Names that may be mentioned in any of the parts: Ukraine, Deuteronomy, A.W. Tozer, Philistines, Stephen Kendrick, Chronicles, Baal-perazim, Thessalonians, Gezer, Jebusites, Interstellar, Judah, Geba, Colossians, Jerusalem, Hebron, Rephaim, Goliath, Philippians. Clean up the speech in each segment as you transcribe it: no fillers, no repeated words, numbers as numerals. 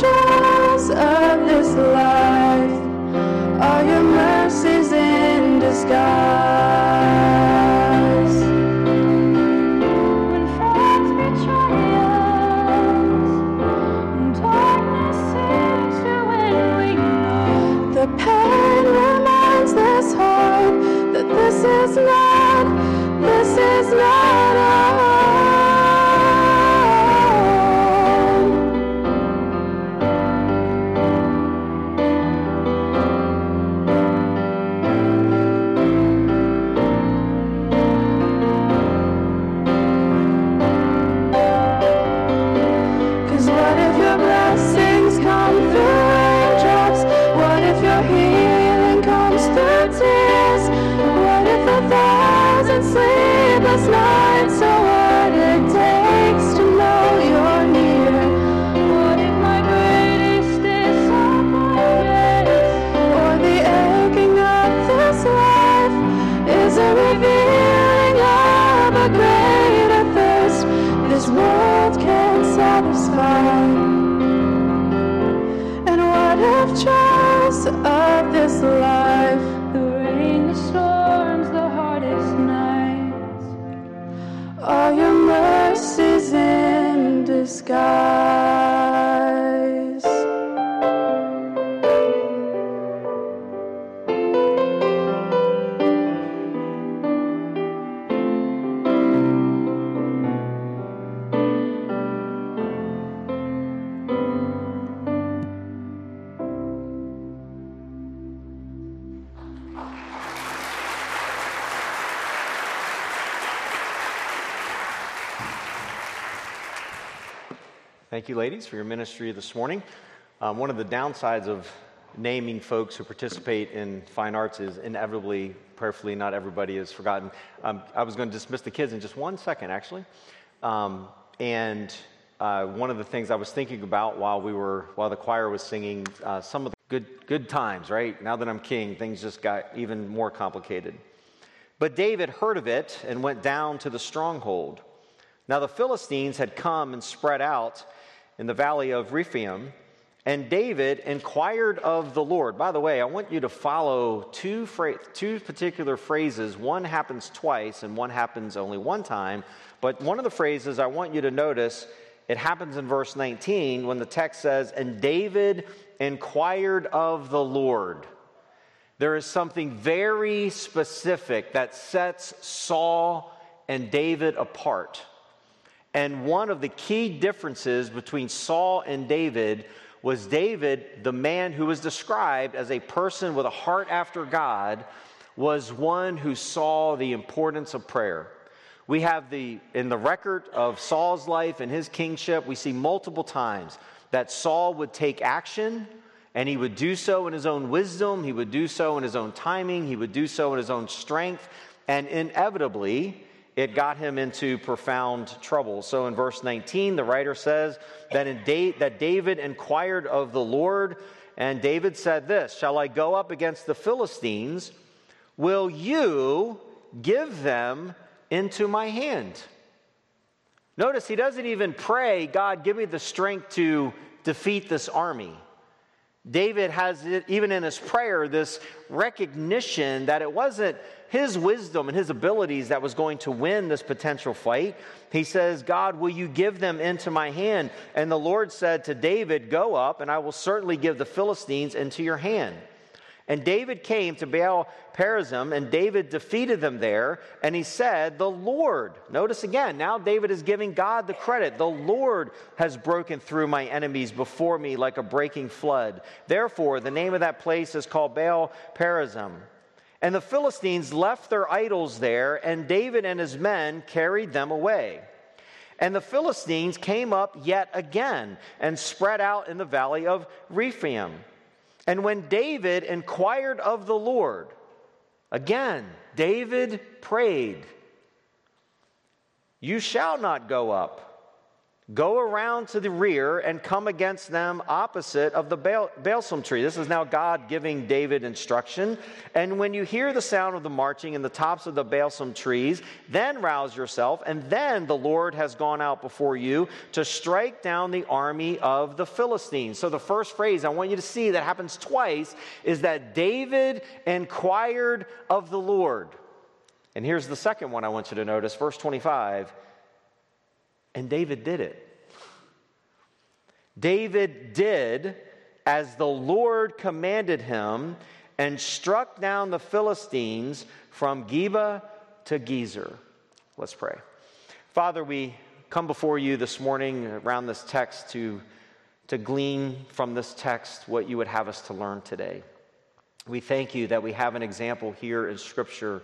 trials of this life are your mercies in disguise. The pain reminds this heart that this is not all. Cause what if your blessings come through raindrops? What if your healing comes through tears? What if 1,000 sleepless nights are what it takes to know you're near? What if my greatest disappointment or the aching of this life is a revealing of a greater thirst this world can't satisfy? What if trials of this life, the rain, the storms, the hardest nights, are your mercies in disguise? Thank you, ladies, for your ministry this morning. One of the downsides of naming folks who participate in fine arts is inevitably, prayerfully, not everybody is forgotten. I was going to dismiss the kids in just 1 second, actually. One of the things I was thinking about while the choir was singing, some of the good times, right? Now that I'm king, things just got even more complicated. But David heard of it and went down to the stronghold. Now the Philistines had come and spread out in the valley of Rephaim, and David inquired of the Lord. By the way, I want you to follow two particular phrases. One happens twice, and one happens only one time. But one of the phrases I want you to notice, it happens in verse 19 when the text says, "And David inquired of the Lord." There is something very specific that sets Saul and David apart. And one of the key differences between Saul and David was David, the man who was described as a person with a heart after God, was one who saw the importance of prayer. We have in the record of Saul's life and his kingship, we see multiple times that Saul would take action, and he would do so in his own wisdom, he would do so in his own timing, he would do so in his own strength, and inevitably, it got him into profound trouble. So in verse 19, the writer says that David inquired of the Lord, and David said this, "Shall I go up against the Philistines? Will you give them into my hand?" Notice he doesn't even pray, "God, give me the strength to defeat this army." David has, even in his prayer, this recognition that it wasn't his wisdom and his abilities that was going to win this potential fight. He says, "God, will you give them into my hand?" And the Lord said to David, "Go up, and I will certainly give the Philistines into your hand." And David came to Baal-perazim, and David defeated them there, and he said, "The Lord," notice again, now David is giving God the credit, "The Lord has broken through my enemies before me like a breaking flood." Therefore, the name of that place is called Baal-perazim. And the Philistines left their idols there, and David and his men carried them away. And the Philistines came up yet again and spread out in the valley of Rephaim. And when David inquired of the Lord, again, David prayed, "You shall not go up, Go around to the rear and come against them opposite of the balsam tree. This is now God giving David instruction. And when you hear the sound of the marching in the tops of the balsam trees, then rouse yourself, and then the Lord has gone out before you to strike down the army of the Philistines. So the first phrase I want you to see that happens twice is that David inquired of the Lord. And here's the second one I want you to notice, verse 25. And David did it. David did as the Lord commanded him and struck down the Philistines from Geba to Gezer. Let's pray. Father, we come before you this morning around this text to glean from this text what you would have us to learn today. We thank you that we have an example here in Scripture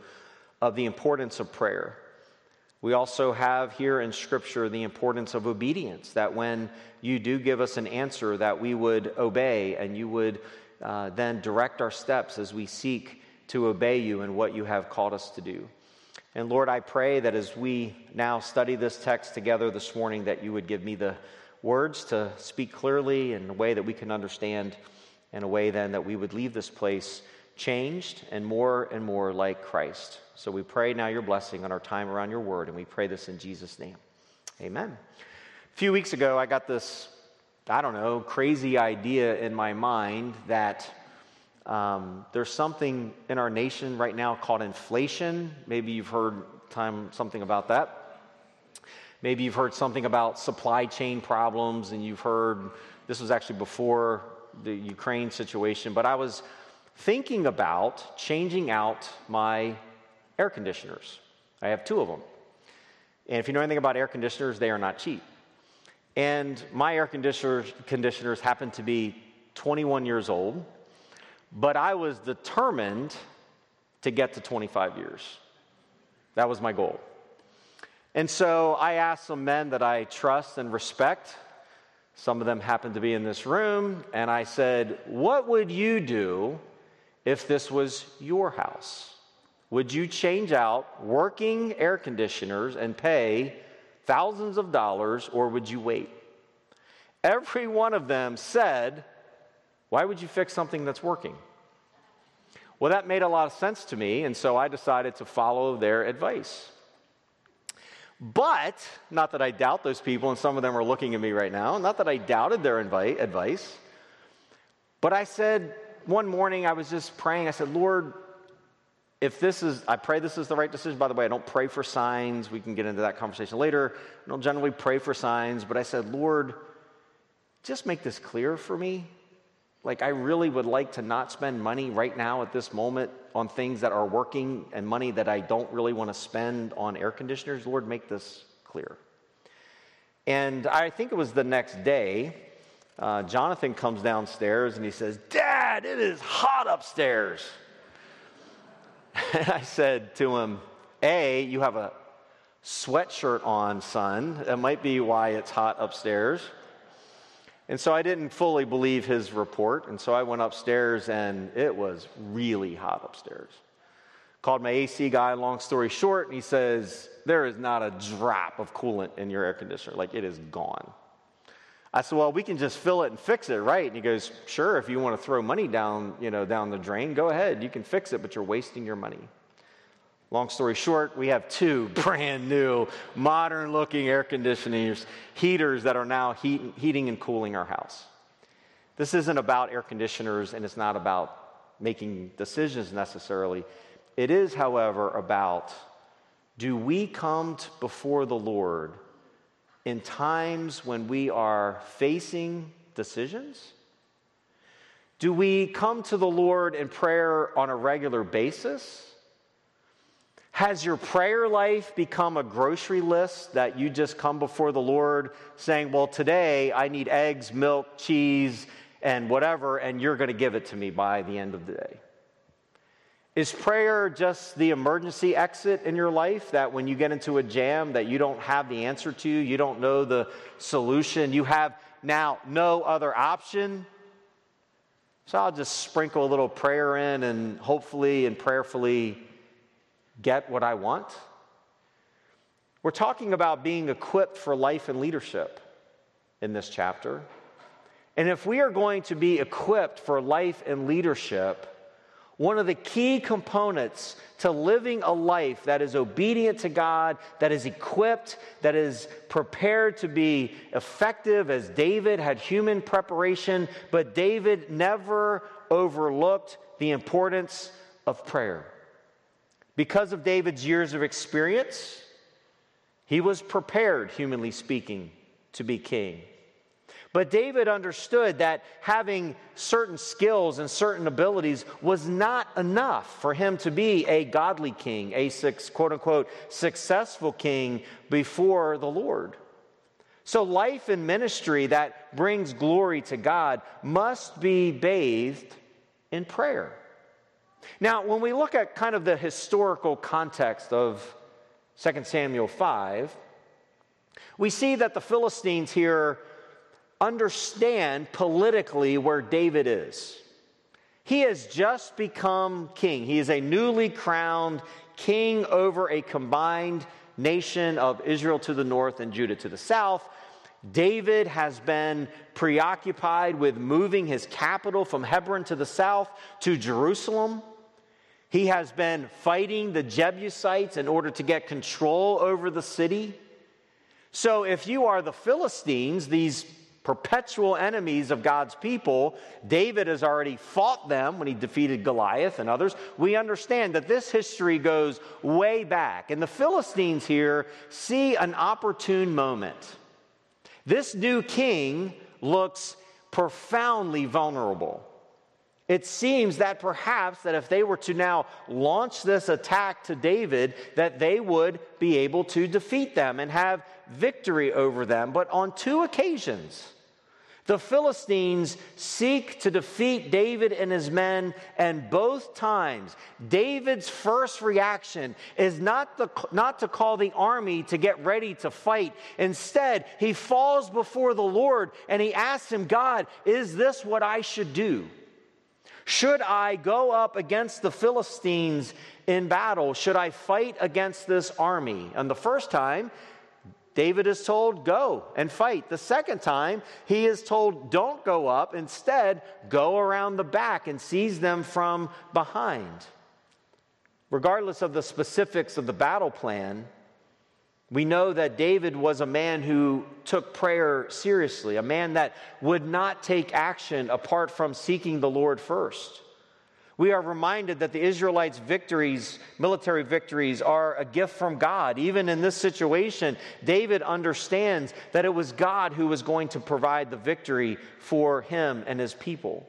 of the importance of prayer. We also have here in Scripture the importance of obedience, that when you do give us an answer, that we would obey, and you would then direct our steps as we seek to obey you in what you have called us to do. And Lord, I pray that as we now study this text together this morning, that you would give me the words to speak clearly in a way that we can understand, in a way then that we would leave this place changed and more like Christ. So we pray now your blessing on our time around your word, and we pray this in Jesus' name. Amen. A few weeks ago, I got this, crazy idea in my mind that there's something in our nation right now called inflation. Maybe you've heard something about that. Maybe you've heard something about supply chain problems, and you've heard, this was actually before the Ukraine situation, but I was thinking about changing out my air conditioners. I have two of them. And if you know anything about air conditioners, they are not cheap. And my air conditioners happen to be 21 years old, but I was determined to get to 25 years. That was my goal. And so I asked some men that I trust and respect. Some of them happen to be in this room. And I said, what would you do if this was your house? Would you change out working air conditioners and pay thousands of dollars, or would you wait? Every one of them said, why would you fix something that's working? Well, that made a lot of sense to me, and so I decided to follow their advice. But, not that I doubt those people, and some of them are looking at me right now, not that I doubted their advice, but I said, one morning I was just praying. I said, Lord, I pray this is the right decision. By the way, I don't pray for signs. We can get into that conversation later. I don't generally pray for signs, but I said, Lord, just make this clear for me. Like, I really would like to not spend money right now at this moment on things that are working and money that I don't really want to spend on air conditioners. Lord, make this clear. And I think it was the next day, Jonathan comes downstairs and he says, Dad, it is hot upstairs. And I said to him, A, you have a sweatshirt on, son. That might be why it's hot upstairs. And so I didn't fully believe his report. And so I went upstairs and it was really hot upstairs. Called my AC guy, long story short, and he says, there is not a drop of coolant in your air conditioner. Like, it is gone. I said, well, we can just fill it and fix it, right? And he goes, sure, if you want to throw money down the drain, go ahead. You can fix it, but you're wasting your money. Long story short, we have two brand new, modern-looking air conditioners, heaters that are now heating and cooling our house. This isn't about air conditioners, and it's not about making decisions necessarily. It is, however, about, do we come before the Lord in times when we are facing decisions? Do we come to the Lord in prayer on a regular basis? Has your prayer life become a grocery list that you just come before the Lord saying, well, today I need eggs, milk, cheese, and whatever, and you're going to give it to me by the end of the day? Is prayer just the emergency exit in your life that when you get into a jam that you don't have the answer to, you don't know the solution, you have now no other option? So I'll just sprinkle a little prayer in and hopefully and prayerfully get what I want. We're talking about being equipped for life and leadership. in this chapter. And if we are going to be equipped for life and leadership, one of the key components to living a life that is obedient to God, that is equipped, that is prepared to be effective, as David had human preparation, but David never overlooked the importance of prayer. Because of David's years of experience, he was prepared, humanly speaking, to be king. But David understood that having certain skills and certain abilities was not enough for him to be a godly king, a quote-unquote successful king before the Lord. So life and ministry that brings glory to God must be bathed in prayer. Now, when we look at kind of the historical context of 2 Samuel 5, we see that the Philistines here understand politically where David is. He has just become king. He is a newly crowned king over a combined nation of Israel to the north and Judah to the south. David has been preoccupied with moving his capital from Hebron to the south to Jerusalem. He has been fighting the Jebusites in order to get control over the city. So if you are the Philistines, these perpetual enemies of God's people, David has already fought them when he defeated Goliath and others. We understand that this history goes way back. And the Philistines here see an opportune moment. This new king looks profoundly vulnerable. It seems that perhaps that if they were to now launch this attack to David, that they would be able to defeat them and have victory over them. But on two occasions, the Philistines seek to defeat David and his men, and both times, David's first reaction is not to call the army to get ready to fight. Instead, he falls before the Lord, and he asks him, God, is this what I should do? Should I go up against the Philistines in battle? Should I fight against this army? And the first time, David is told, go and fight. The second time, he is told, don't go up. Instead, go around the back and seize them from behind. Regardless of the specifics of the battle plan, we know that David was a man who took prayer seriously, a man that would not take action apart from seeking the Lord first. We are reminded that the Israelites' victories, military victories, are a gift from God. Even in this situation, David understands that it was God who was going to provide the victory for him and his people.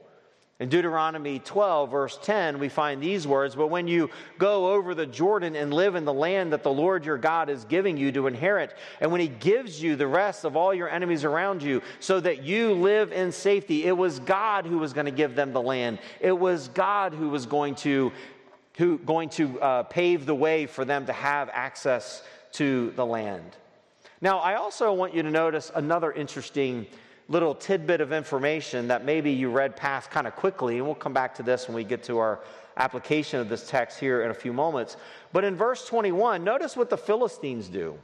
In Deuteronomy 12, verse 10, we find these words, "But when you go over the Jordan and live in the land that the Lord your God is giving you to inherit, and when he gives you the rest of all your enemies around you, so that you live in safety," it was God who was going to give them the land. It was God who was going to pave the way for them to have access to the land. Now, I also want you to notice another interesting little tidbit of information that maybe you read past kind of quickly, and we'll come back to this when we get to our application of this text here in a few moments. But in verse 21, notice what the Philistines do.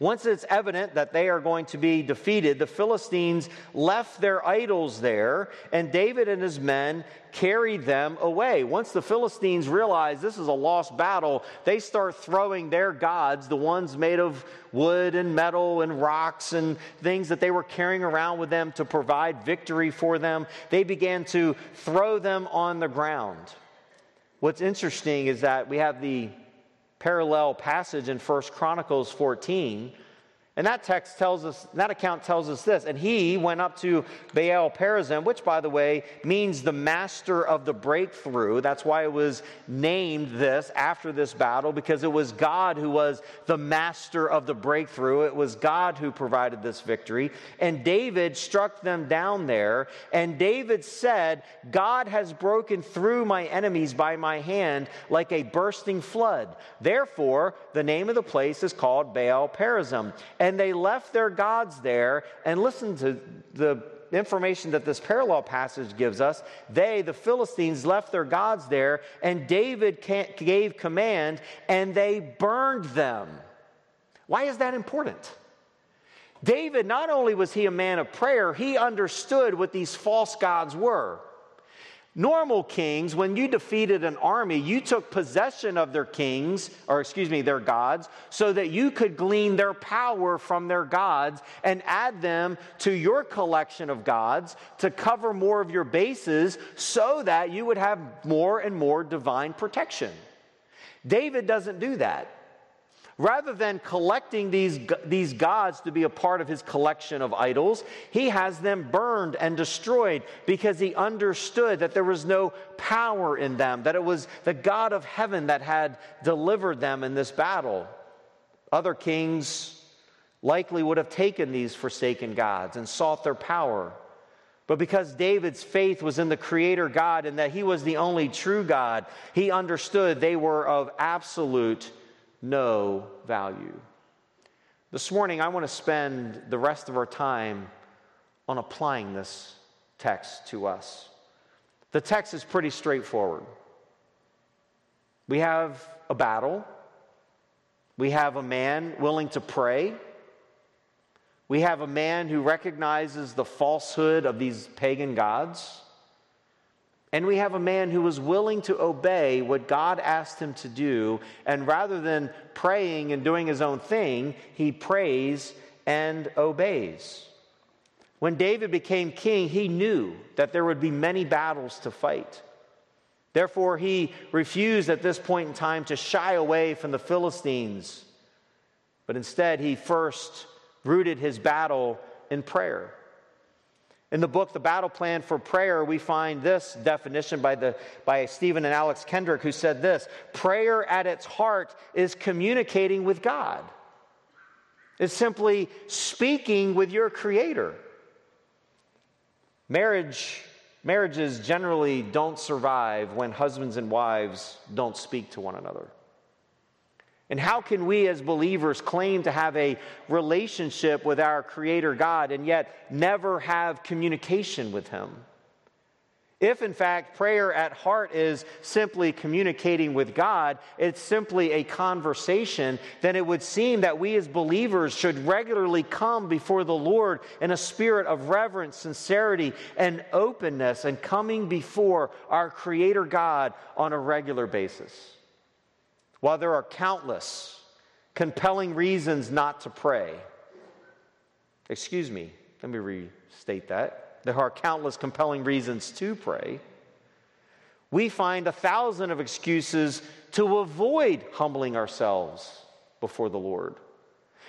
Once it's evident that they are going to be defeated, the Philistines left their idols there, and David and his men carried them away. Once the Philistines realize this is a lost battle, they start throwing their gods, the ones made of wood and metal and rocks and things that they were carrying around with them to provide victory for them. They began to throw them on the ground. What's interesting is that we have the parallel passage in 1 Chronicles 14, and that account tells us this, "And he went up to Baal-perazim," which, by the way, means the master of the breakthrough. That's why it was named this after this battle, because it was God who was the master of the breakthrough. It was God who provided this victory. And David struck them down there. And David said, "God has broken through my enemies by my hand like a bursting flood. Therefore, the name of the place is called Baal-perazim." And they left their gods there, and listen to the information that this parallel passage gives us. The Philistines, left their gods there, and David gave command, and they burned them. Why is that important? David, not only was he a man of prayer, he understood what these false gods were. Normal kings, when you defeated an army, you took possession of their gods, so that you could glean their power from their gods and add them to your collection of gods to cover more of your bases so that you would have more and more divine protection. David doesn't do that. Rather than collecting these gods to be a part of his collection of idols, he has them burned and destroyed because he understood that there was no power in them, that it was the God of heaven that had delivered them in this battle. Other kings likely would have taken these forsaken gods and sought their power. But because David's faith was in the Creator God and that he was the only true God, he understood they were of absolute no value. This morning, I want to spend the rest of our time on applying this text to us. The text is pretty straightforward. We have a battle. We have a man willing to pray. We have a man who recognizes the falsehood of these pagan gods. And we have a man who was willing to obey what God asked him to do, and rather than praying and doing his own thing, he prays and obeys. When David became king, he knew that there would be many battles to fight. Therefore, he refused at this point in time to shy away from the Philistines, but instead he first rooted his battle in prayer. In the book, The Battle Plan for Prayer, we find this definition by Stephen and Alex Kendrick, who said this: prayer at its heart is communicating with God. It's simply speaking with your Creator. Marriages generally don't survive when husbands and wives don't speak to one another. And how can we as believers claim to have a relationship with our Creator God and yet never have communication with Him? If, in fact, prayer at heart is simply communicating with God, it's simply a conversation, then it would seem that we as believers should regularly come before the Lord in a spirit of reverence, sincerity, and openness, and coming before our Creator God on a regular basis. While there are countless compelling reasons not to pray, There are countless compelling reasons to pray. We find 1,000 of excuses to avoid humbling ourselves before the Lord.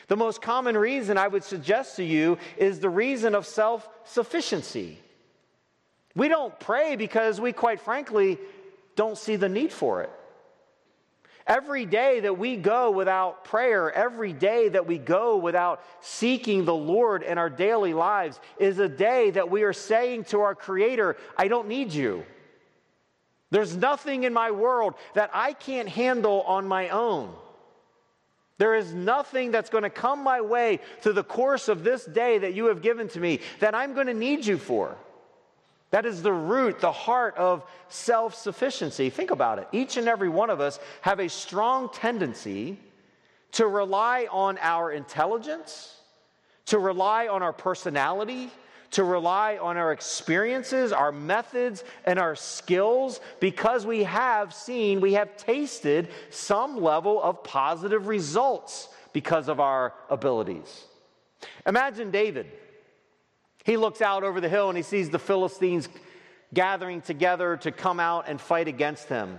The most common reason I would suggest to you is the reason of self-sufficiency. We don't pray because we, quite frankly, don't see the need for it. Every day that we go without prayer, every day that we go without seeking the Lord in our daily lives is a day that we are saying to our Creator, I don't need you. There's nothing in my world that I can't handle on my own. There is nothing that's going to come my way through the course of this day that you have given to me that I'm going to need you for. That is the root, the heart of self-sufficiency. Think about it. Each and every one of us have a strong tendency to rely on our intelligence, to rely on our personality, to rely on our experiences, our methods, and our skills, because we have tasted some level of positive results because of our abilities. Imagine David. He looks out over the hill and he sees the Philistines gathering together to come out and fight against him.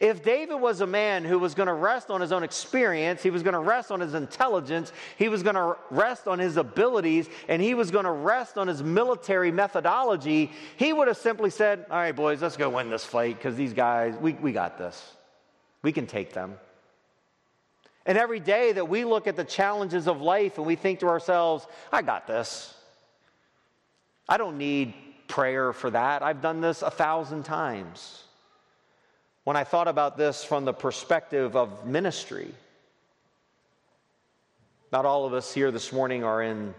If David was a man who was going to rest on his own experience, he was going to rest on his intelligence, he was going to rest on his abilities, and he was going to rest on his military methodology, he would have simply said, all right, boys, let's go win this fight because these guys, we got this. We can take them. And every day that we look at the challenges of life and we think to ourselves, I got this. I don't need prayer for that. I've done this 1,000 times. When I thought about this from the perspective of ministry, not all of us here this morning are in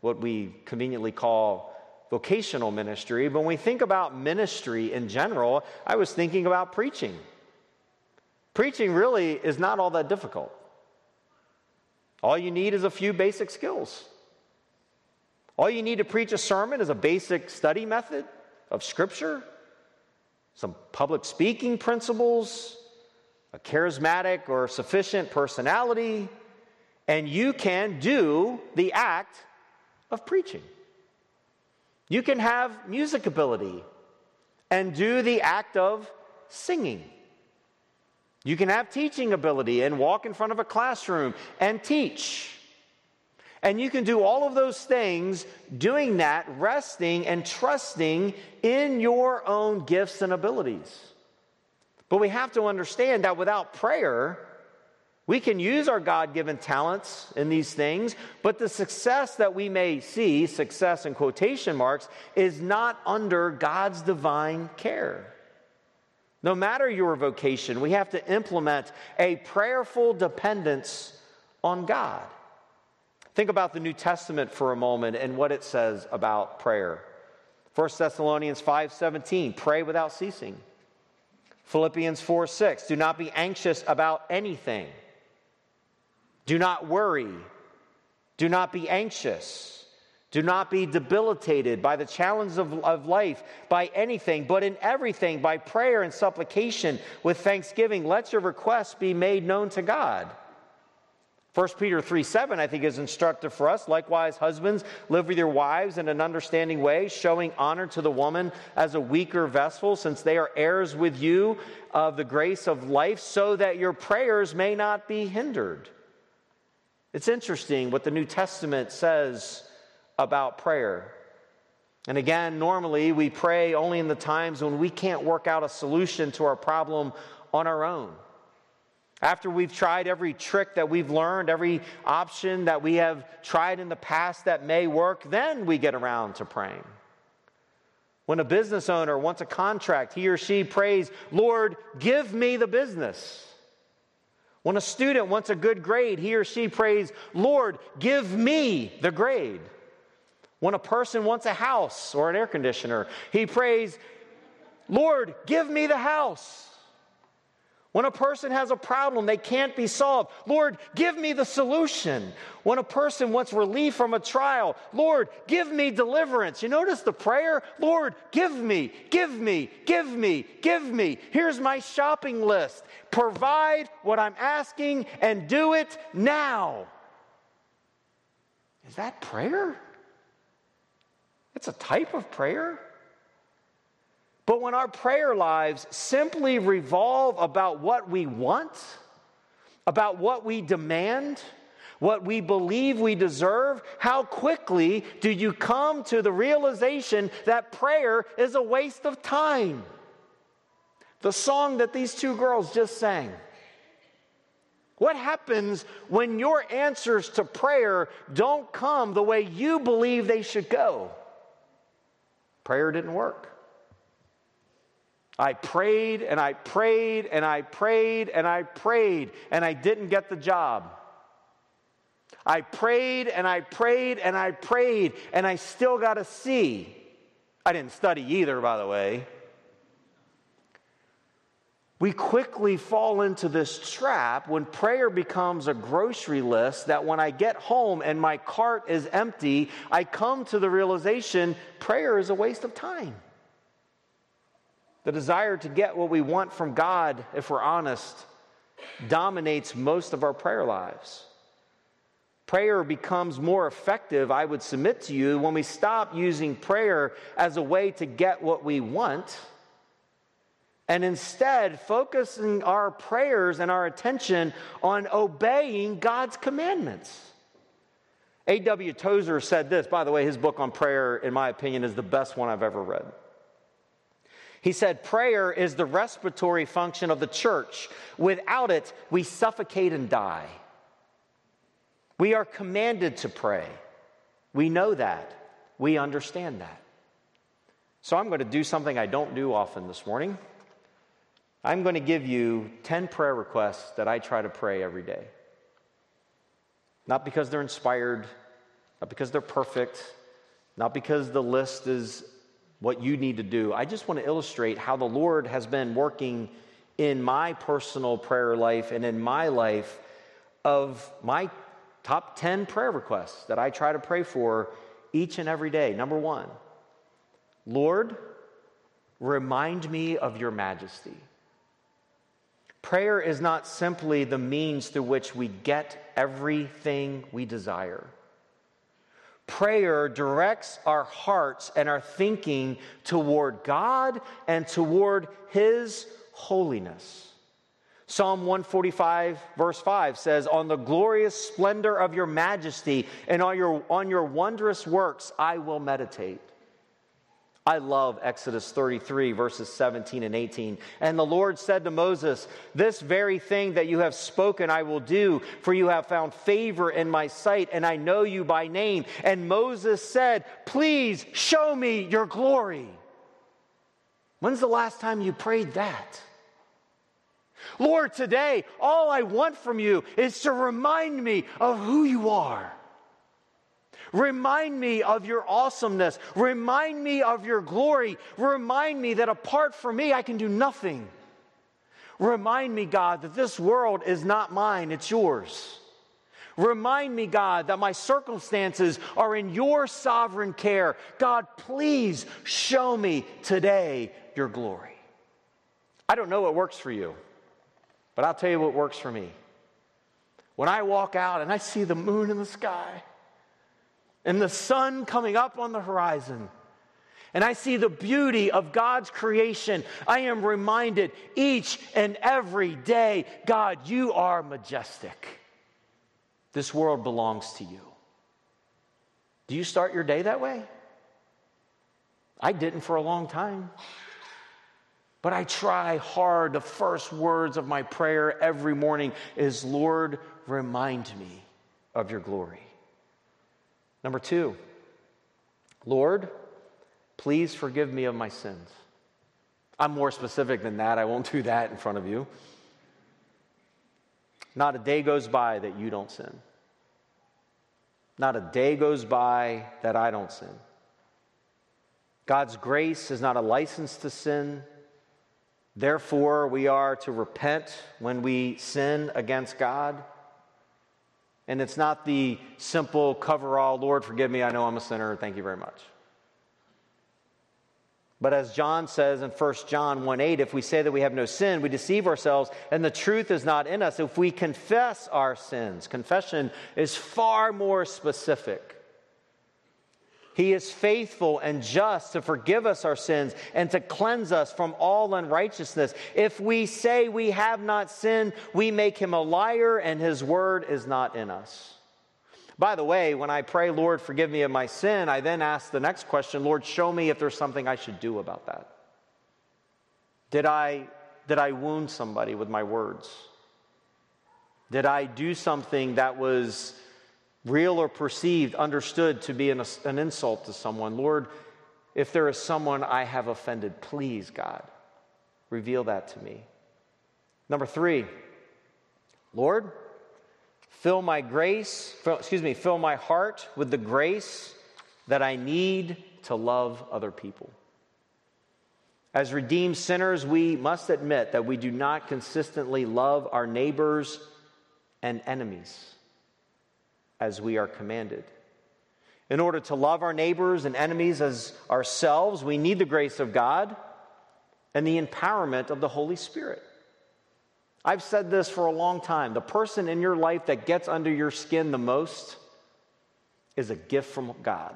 what we conveniently call vocational ministry, but when we think about ministry in general, I was thinking about preaching. Preaching really is not all that difficult. All you need is a few basic skills. All you need to preach a sermon is a basic study method of Scripture, some public speaking principles, a charismatic or sufficient personality, and you can do the act of preaching. You can have music ability and do the act of singing. You can have teaching ability and walk in front of a classroom and teach. And you can do all of those things, doing that, resting and trusting in your own gifts and abilities. But we have to understand that without prayer, we can use our God-given talents in these things, but the success that we may see, success in quotation marks, is not under God's divine care. No matter your vocation, we have to implement a prayerful dependence on God. Think about the New Testament for a moment and what it says about prayer. 1 Thessalonians 5:17, pray without ceasing. Philippians 4:6, do not be anxious about anything. Do not worry. Do not be anxious. Do not be debilitated by the challenges of life, by anything, but in everything, by prayer and supplication, with thanksgiving, let your requests be made known to God. 1 Peter 3:7, I think, is instructive for us. Likewise, husbands, live with your wives in an understanding way, showing honor to the woman as a weaker vessel, since they are heirs with you of the grace of life, so that your prayers may not be hindered. It's interesting what the New Testament says about prayer. And again, normally we pray only in the times when we can't work out a solution to our problem on our own. After we've tried every trick that we've learned, every option that we have tried in the past that may work, then we get around to praying. When a business owner wants a contract, he or she prays, Lord, give me the business. When a student wants a good grade, he or she prays, Lord, give me the grade. When a person wants a house or an air conditioner, he prays, Lord, give me the house. When a person has a problem they can't be solved, Lord, give me the solution. When a person wants relief from a trial, Lord, give me deliverance. You notice the prayer? Lord, give me, give me, give me, give me. Here's my shopping list. Provide what I'm asking and do it now. Is that prayer? It's a type of prayer. But when our prayer lives simply revolve about what we want, about what we demand, what we believe we deserve, how quickly do you come to the realization that prayer is a waste of time? The song that these two girls just sang. What happens when your answers to prayer don't come the way you believe they should go? Prayer didn't work. I prayed, and I prayed, and I prayed, and I prayed, and I didn't get the job. I prayed, and I prayed, and I prayed, and I still got a C. I didn't study either, by the way. We quickly fall into this trap when prayer becomes a grocery list that when I get home and my cart is empty, I come to the realization prayer is a waste of time. The desire to get what we want from God, if we're honest, dominates most of our prayer lives. Prayer becomes more effective, I would submit to you, when we stop using prayer as a way to get what we want, and instead focusing our prayers and our attention on obeying God's commandments. A.W. Tozer said this. By the way, his book on prayer, in my opinion, is the best one I've ever read. He said, prayer is the respiratory function of the church. Without it, we suffocate and die. We are commanded to pray. We know that. We understand that. So I'm going to do something I don't do often this morning. I'm going to give you 10 prayer requests that I try to pray every day. Not because they're inspired, not because they're perfect, not because the list is what you need to do. I just want to illustrate how the Lord has been working in my personal prayer life and in my life of my top 10 prayer requests that I try to pray for each and every day. Number one, Lord, remind me of your majesty. Prayer is not simply the means through which we get everything we desire. Prayer directs our hearts and our thinking toward God and toward his holiness. Psalm 145, verse 5 says, "On the glorious splendor of your majesty and on your wondrous works I will meditate." I love Exodus 33, verses 17 and 18. "And the Lord said to Moses, this very thing that you have spoken I will do, for you have found favor in my sight, and I know you by name. And Moses said, please show me your glory." When's the last time you prayed that? Lord, today, all I want from you is to remind me of who you are. Remind me of your awesomeness. Remind me of your glory. Remind me that apart from me, I can do nothing. Remind me, God, that this world is not mine, it's yours. Remind me, God, that my circumstances are in your sovereign care. God, please show me today your glory. I don't know what works for you, but I'll tell you what works for me. When I walk out and I see the moon in the sky, and the sun coming up on the horizon, and I see the beauty of God's creation, I am reminded each and every day, God, you are majestic. This world belongs to you. Do you start your day that way? I didn't for a long time. But I try hard. The first words of my prayer every morning is, Lord, remind me of your glory. Number two, Lord, please forgive me of my sins. I'm more specific than that. I won't do that in front of you. Not a day goes by that you don't sin. Not a day goes by that I don't sin. God's grace is not a license to sin. Therefore, we are to repent when we sin against God. And it's not the simple cover-all, Lord, forgive me, I know I'm a sinner, thank you very much. But as John says in 1 John 1:8, if we say that we have no sin, we deceive ourselves, and the truth is not in us. If we confess our sins, confession is far more specific. He is faithful and just to forgive us our sins and to cleanse us from all unrighteousness. If we say we have not sinned, we make him a liar and his word is not in us. By the way, when I pray, Lord, forgive me of my sin, I then ask the next question, Lord, show me if there's something I should do about that. Did I wound somebody with my words? Did I do something that was real or perceived, understood to be an insult to someone? Lord, if there is someone I have offended, please, God, reveal that to me. Number three, Lord, fill my heart with the grace that I need to love other people. As redeemed sinners, we must admit that we do not consistently love our neighbors and enemies as we are commanded. In order to love our neighbors and enemies as ourselves, we need the grace of God and the empowerment of the Holy Spirit. I've said this for a long time. The person in your life that gets under your skin the most is a gift from God.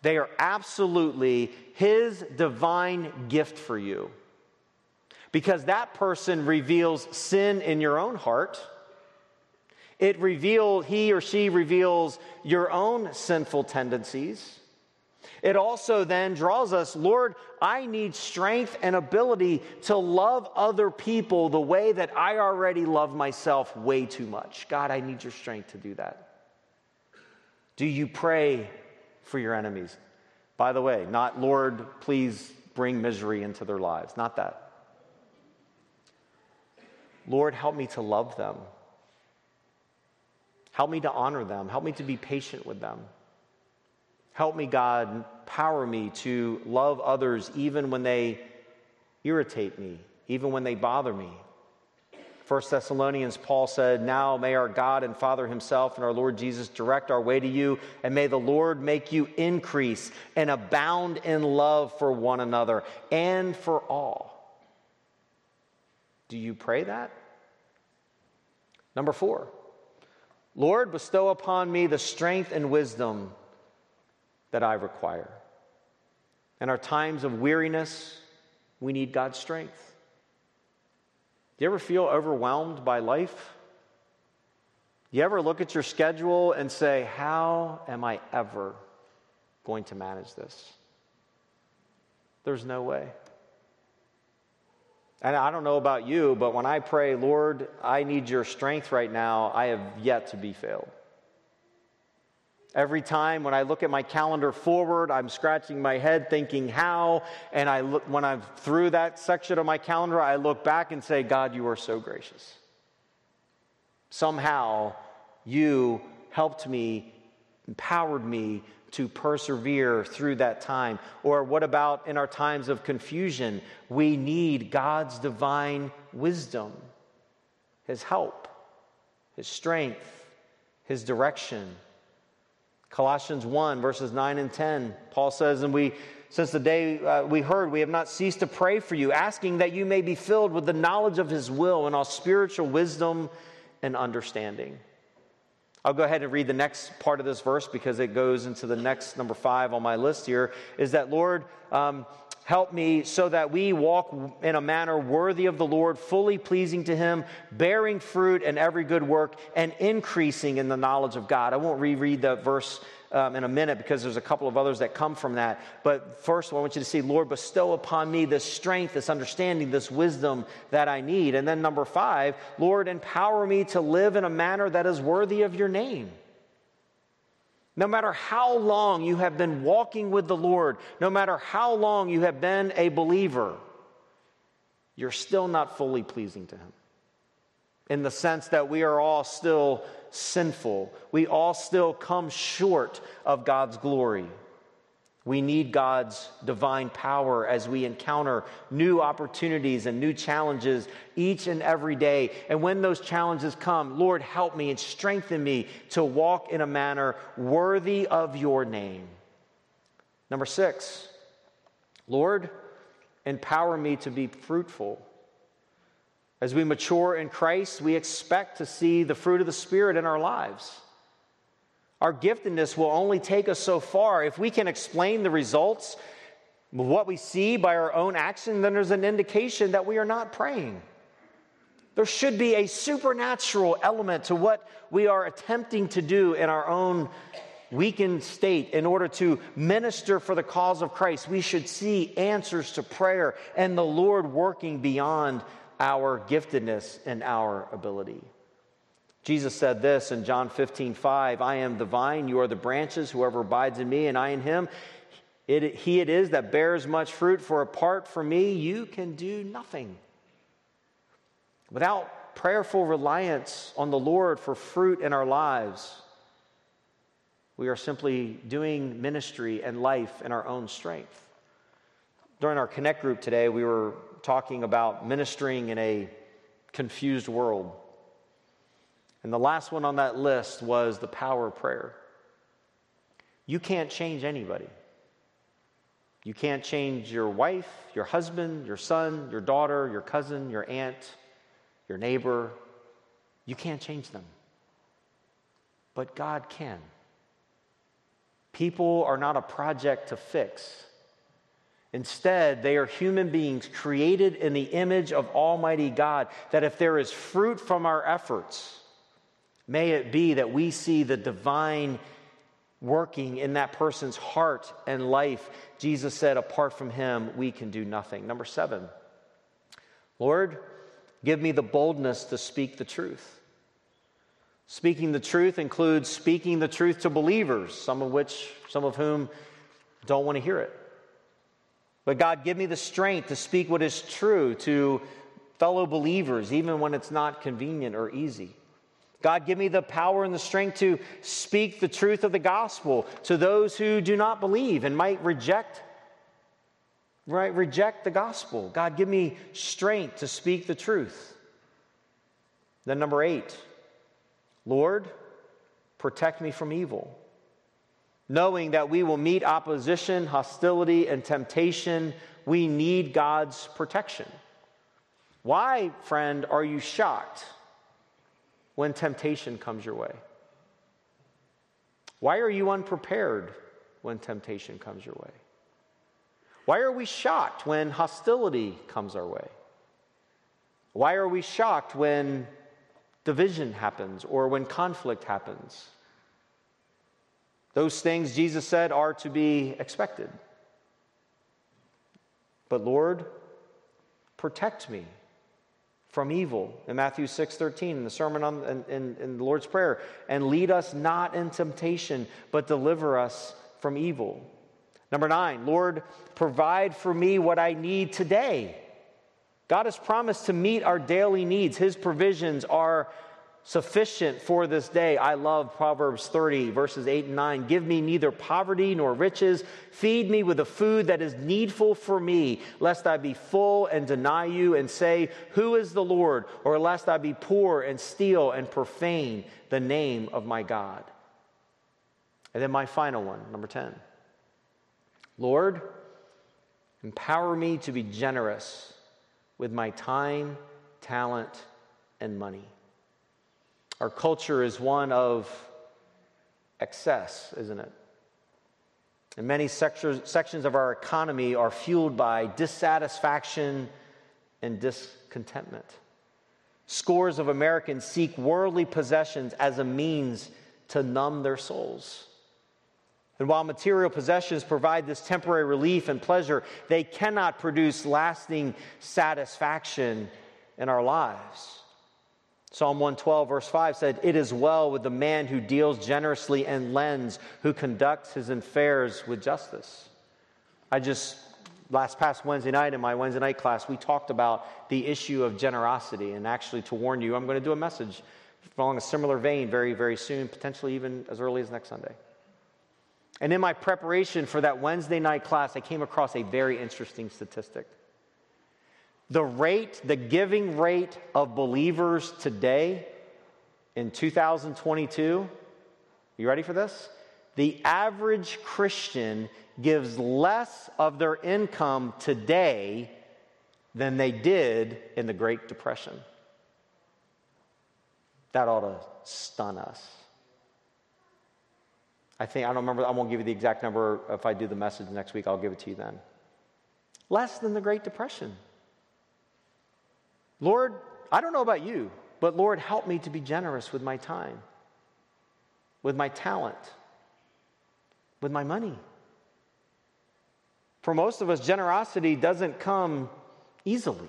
They are absolutely His divine gift for you, because that person reveals sin in your own heart. He or she reveals your own sinful tendencies. It also then draws us, Lord, I need strength and ability to love other people the way that I already love myself way too much. God, I need your strength to do that. Do you pray for your enemies? By the way, not Lord, please bring misery into their lives. Not that. Lord, help me to love them. Help me to honor them. Help me to be patient with them. Help me, God, empower me to love others even when they irritate me, even when they bother me. 1 Thessalonians, Paul said, "Now may our God and Father himself and our Lord Jesus direct our way to you, and may the Lord make you increase and abound in love for one another and for all." Do you pray that? Number 4, Lord, bestow upon me the strength and wisdom that I require. In our times of weariness, we need God's strength. Do you ever feel overwhelmed by life? Do you ever look at your schedule and say, how am I ever going to manage this? There's no way. And I don't know about you, but when I pray, Lord, I need your strength right now, I have yet to be failed. Every time when I look at my calendar forward, I'm scratching my head thinking how, and I look, when I'm through that section of my calendar, I look back and say, God, you are so gracious. Somehow, you helped me, empowered me to persevere through that time. Or what about in our times of confusion? We need God's divine wisdom, his help, his strength, his direction. Colossians 1, verses 9 and 10, Paul says, "And we, since the day we heard, we have not ceased to pray for you, asking that you may be filled with the knowledge of his will and all spiritual wisdom and understanding." I'll go ahead and read the next part of this verse because it goes into the next, number 5 on my list here, is that, Lord, help me so that we walk in a manner worthy of the Lord, fully pleasing to him, bearing fruit in every good work, and increasing in the knowledge of God. I won't reread that verse in a minute because there's a couple of others that come from that. But first, I want you to see, Lord, bestow upon me this strength, this understanding, this wisdom that I need. And then number 5, Lord, empower me to live in a manner that is worthy of your name. No matter how long you have been walking with the Lord, no matter how long you have been a believer, you're still not fully pleasing to him. In the sense that we are all still sinful. We all still come short of God's glory. We need God's divine power as we encounter new opportunities and new challenges each and every day. And when those challenges come, Lord, help me and strengthen me to walk in a manner worthy of your name. Number 6, Lord, empower me to be fruitful. As we mature in Christ, we expect to see the fruit of the Spirit in our lives. Our giftedness will only take us so far. If we can explain the results, what we see by our own action, then there's an indication that we are not praying. There should be a supernatural element to what we are attempting to do in our own weakened state in order to minister for the cause of Christ. We should see answers to prayer and the Lord working beyond our giftedness and our ability. Jesus said this in John 15:5, "I am the vine, you are the branches, whoever abides in me and I in him, he it is that bears much fruit, for apart from me you can do nothing." Without prayerful reliance on the Lord for fruit in our lives, we are simply doing ministry and life in our own strength. During our Connect group today, we were talking about ministering in a confused world. And the last one on that list was the power of prayer. You can't change anybody. You can't change your wife, your husband, your son, your daughter, your cousin, your aunt, your neighbor. You can't change them. But God can. People are not a project to fix. Instead, they are human beings created in the image of Almighty God, that if there is fruit from our efforts, may it be that we see the divine working in that person's heart and life. Jesus said, apart from him, we can do nothing. Number 7, Lord, give me the boldness to speak the truth. Speaking the truth includes speaking the truth to believers, some of whom don't want to hear it. But God, give me the strength to speak what is true to fellow believers, even when it's not convenient or easy. God, give me the power and the strength to speak the truth of the gospel to those who do not believe and might reject the gospel. God, give me strength to speak the truth. Then number 8, Lord, protect me from evil, knowing that we will meet opposition, hostility, and temptation. We need God's protection. Why, friend, are you shocked when temptation comes your way? Why are you unprepared when temptation comes your way? Why are we shocked when hostility comes our way? Why are we shocked when division happens or when conflict happens? Those things, Jesus said, are to be expected. But Lord, protect me from evil. In Matthew 6:13, in the sermon in the Lord's Prayer, and lead us not in temptation, but deliver us from evil. Number 9, Lord, provide for me what I need today. God has promised to meet our daily needs. His provisions are sufficient for this day. I love Proverbs 30, verses 8 and 9. Give me neither poverty nor riches. Feed me with the food that is needful for me, lest I be full and deny you and say, who is the Lord? Or lest I be poor and steal and profane the name of my God. And then my final one, number 10. Lord, empower me to be generous with my time, talent, and money. Our culture is one of excess, isn't it? And many sections of our economy are fueled by dissatisfaction and discontentment. Scores of Americans seek worldly possessions as a means to numb their souls. And while material possessions provide this temporary relief and pleasure, they cannot produce lasting satisfaction in our lives. Psalm 112, verse 5 said, it is well with the man who deals generously and lends, who conducts his affairs with justice. Last Wednesday night in my Wednesday night class, we talked about the issue of generosity. And actually, to warn you, I'm going to do a message along a similar vein very, very soon, potentially even as early as next Sunday. And in my preparation for that Wednesday night class, I came across a very interesting statistic. The giving rate of believers today in 2022, you ready for this? The average Christian gives less of their income today than they did in the Great Depression. That ought to stun us. I won't give you the exact number. If I do the message next week, I'll give it to you then. Less than the Great Depression. Lord, I don't know about you, but Lord, help me to be generous with my time, with my talent, with my money. For most of us, generosity doesn't come easily.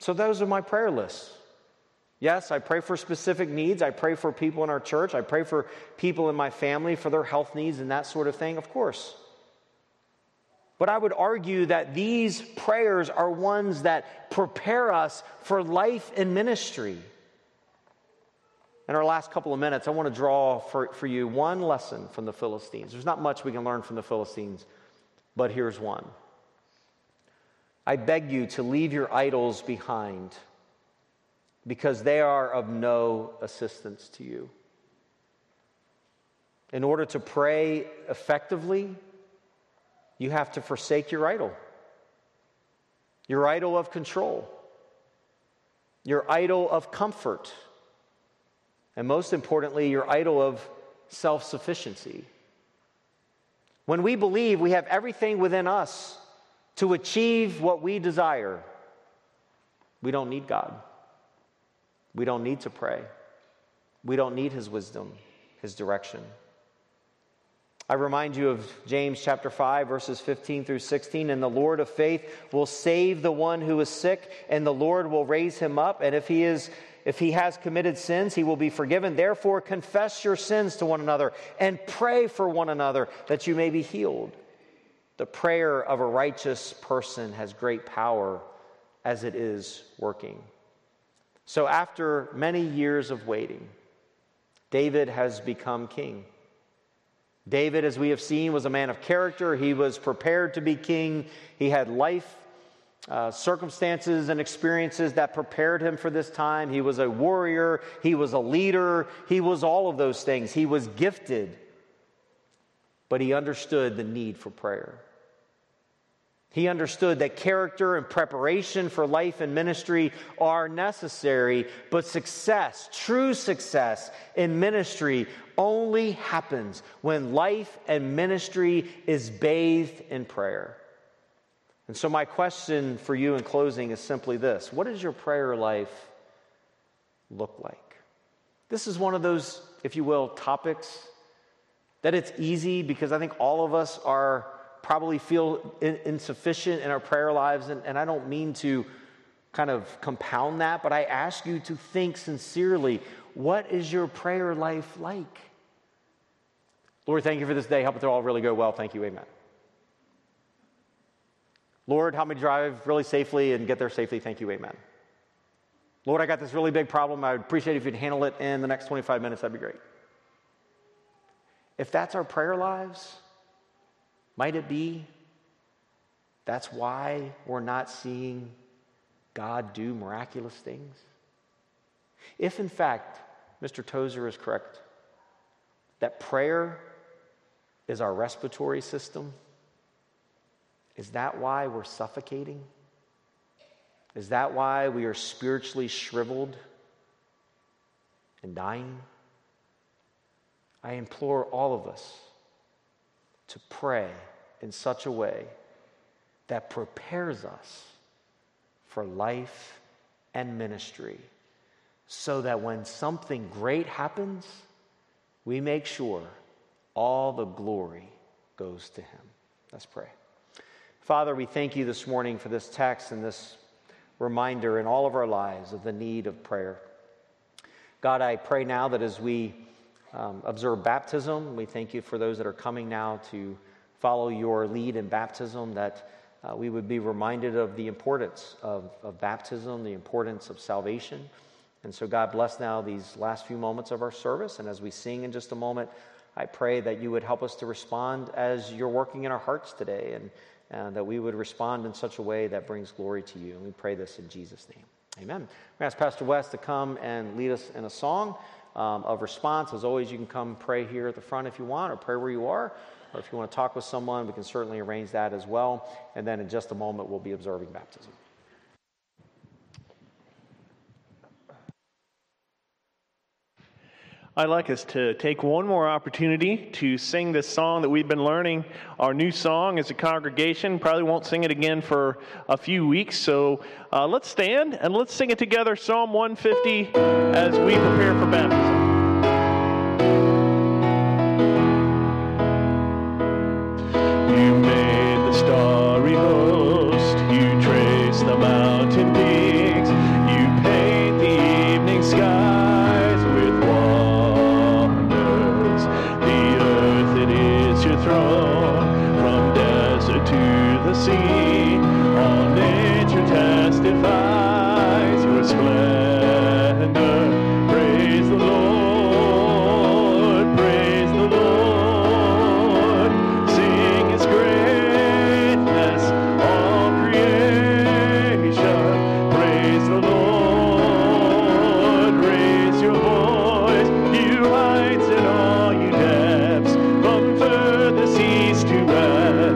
So those are my prayer lists. Yes, I pray for specific needs. I pray for people in our church. I pray for people in my family, for their health needs and that sort of thing, of course. But I would argue that these prayers are ones that prepare us for life in ministry. In our last couple of minutes, I want to draw for you one lesson from the Philistines. There's not much we can learn from the Philistines, but here's one. I beg you to leave your idols behind, because they are of no assistance to you. In order to pray effectively, you have to forsake your idol of control, your idol of comfort, and most importantly, your idol of self-sufficiency. When we believe we have everything within us to achieve what we desire, we don't need God. We don't need to pray. We don't need his wisdom, his direction. I remind you of James chapter 5, verses 15 through 16. And the Lord of faith will save the one who is sick, and the Lord will raise him up. And if he has committed sins, he will be forgiven. Therefore, confess your sins to one another and pray for one another that you may be healed. The prayer of a righteous person has great power as it is working. So after many years of waiting, David has become king. David, as we have seen, was a man of character. He was prepared to be king. He had life circumstances and experiences that prepared him for this time. He was a warrior. He was a leader. He was all of those things. He was gifted, but he understood the need for prayer. He understood that character and preparation for life and ministry are necessary, but success, true success in ministry, only happens when life and ministry is bathed in prayer. And so my question for you in closing is simply this: what does your prayer life look like? This is one of those, if you will, topics that it's easy, because I think all of us are probably feel insufficient in our prayer lives, and I don't mean to kind of compound that, but I ask you to think sincerely, what is your prayer life like? Lord, thank you for this day. Help it to all really go well. Thank you. Amen. Lord, help me drive really safely and get there safely. Thank you. Amen. Lord, I got this really big problem. I would appreciate it if you'd handle it in the next 25 minutes. That'd be great. If that's our prayer lives, might it be that's why we're not seeing God do miraculous things? If, in fact, Mr. Tozer is correct, that prayer is our respiratory system, is that why we're suffocating? Is that why we are spiritually shriveled and dying? I implore all of us to pray in such a way that prepares us for life and ministry, so that when something great happens, we make sure all the glory goes to him. Let's pray. Father, we thank you this morning for this text and this reminder in all of our lives of the need of prayer. God, I pray now that as we observe baptism, we thank you for those that are coming now to follow your lead in baptism, that we would be reminded of the importance of baptism, the importance of salvation. And so God, bless now these last few moments of our service, and as we sing in just a moment, I pray that you would help us to respond as you're working in our hearts today, and that we would respond in such a way that brings glory to you. And we pray this in Jesus' name. Amen. We're going to ask Pastor West to come and lead us in a song of response. As always, you can come pray here at the front if you want, or pray where you are, or if you want to talk with someone, we can certainly arrange that as well. And then in just a moment, we'll be observing baptism. I'd like us to take one more opportunity to sing this song that we've been learning, our new song as a congregation. Probably won't sing it again for a few weeks, so let's stand and let's sing it together, Psalm 150, as we prepare for baptism.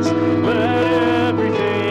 Let everything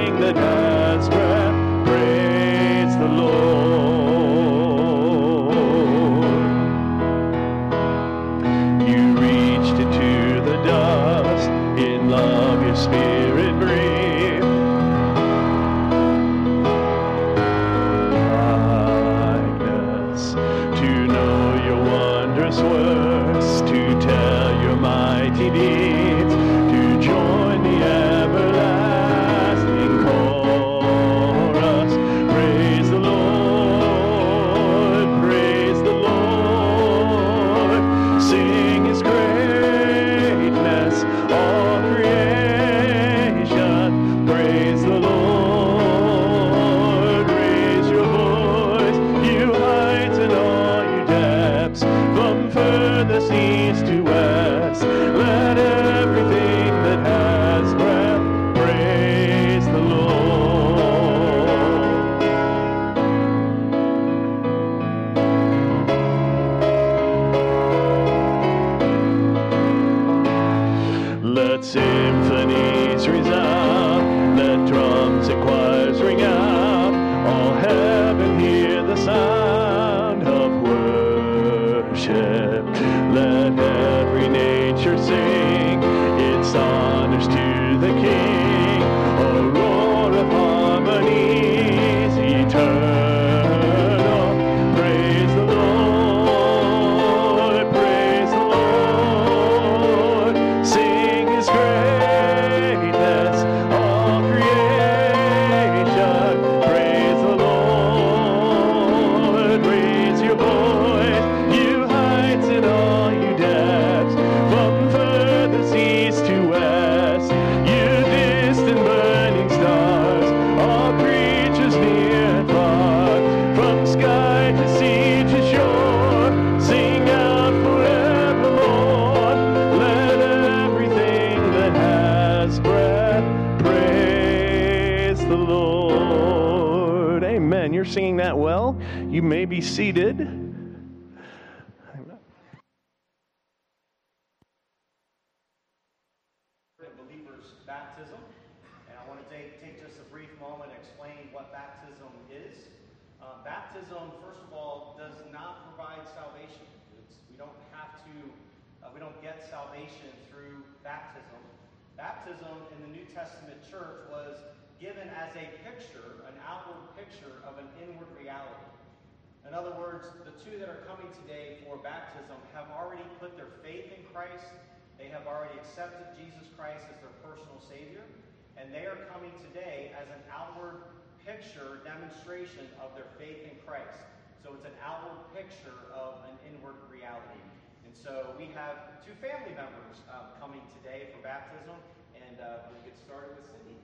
Let symphonies resound, let drums and choirs ring out, all heaven hear the sound of worship. Let every nature sing its honors to the King, a roar of harmonies eternal. Singing that well, you may be seated. Believer's baptism, and I want to take just a brief moment and explain what baptism is. Baptism, first of all, does not provide salvation. We don't get salvation through baptism. Baptism in the New Testament church was given as a picture, an outward picture of an inward reality. In other words, the two that are coming today for baptism have already put their faith in Christ. They have already accepted Jesus Christ as their personal Savior, and they are coming today as an outward picture demonstration of their faith in Christ. So it's an outward picture of an inward reality. And so we have two family members coming today for baptism, and we'll get started with Cindy.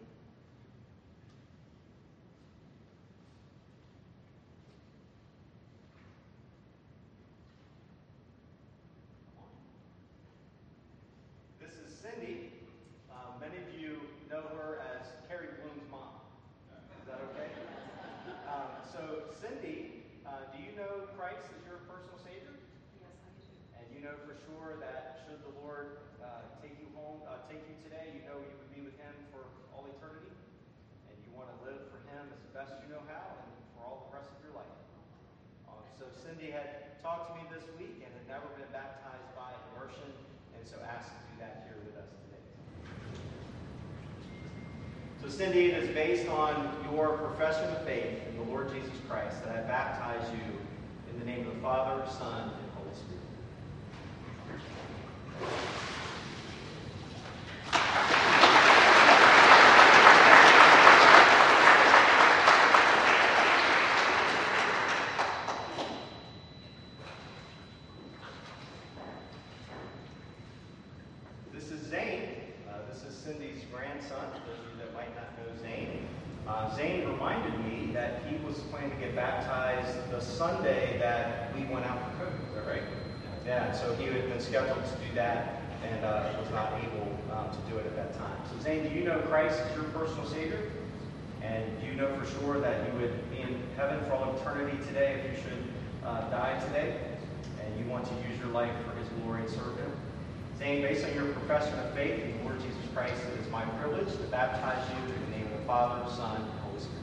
Cindy, many of you know her as Carrie Bloom's mom. Is that okay? So Cindy, do you know Christ as your personal Savior? Yes, I do. And you know for sure that should the Lord take you home, take you today, you know you would be with Him for all eternity, and you want to live for Him as best you know how and for all the rest of your life. So Cindy had talked to me this week and had never been baptized by immersion. And so asked to do that here with us today. So Cindy, it is based on your profession of faith in the Lord Jesus Christ that I baptize you in the name of the Father, Son, and Holy Spirit. Zane, do you know Christ as your personal Savior? And do you know for sure that you would be in heaven for all eternity today if you should die today? And you want to use your life for His glory and serve Him? Zane, based on your profession of faith in the Lord Jesus Christ, it is my privilege to baptize you in the name of the Father, Son, and Holy Spirit.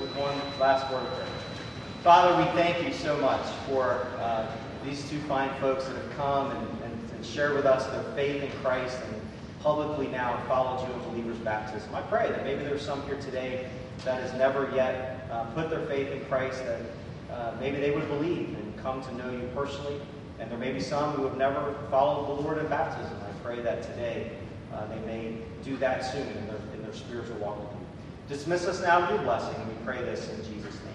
With one last word of prayer. Father, we thank you so much for these two fine folks that have come and shared with us their faith in Christ and publicly now followed you in believer's baptism. I pray that maybe there's some here today that has never yet put their faith in Christ, that maybe they would believe and come to know you personally. And there may be some who have never followed the Lord in baptism. I pray that today they may do that soon in their spiritual walk with you. Dismiss us now to your blessing, and we pray this in Jesus' name.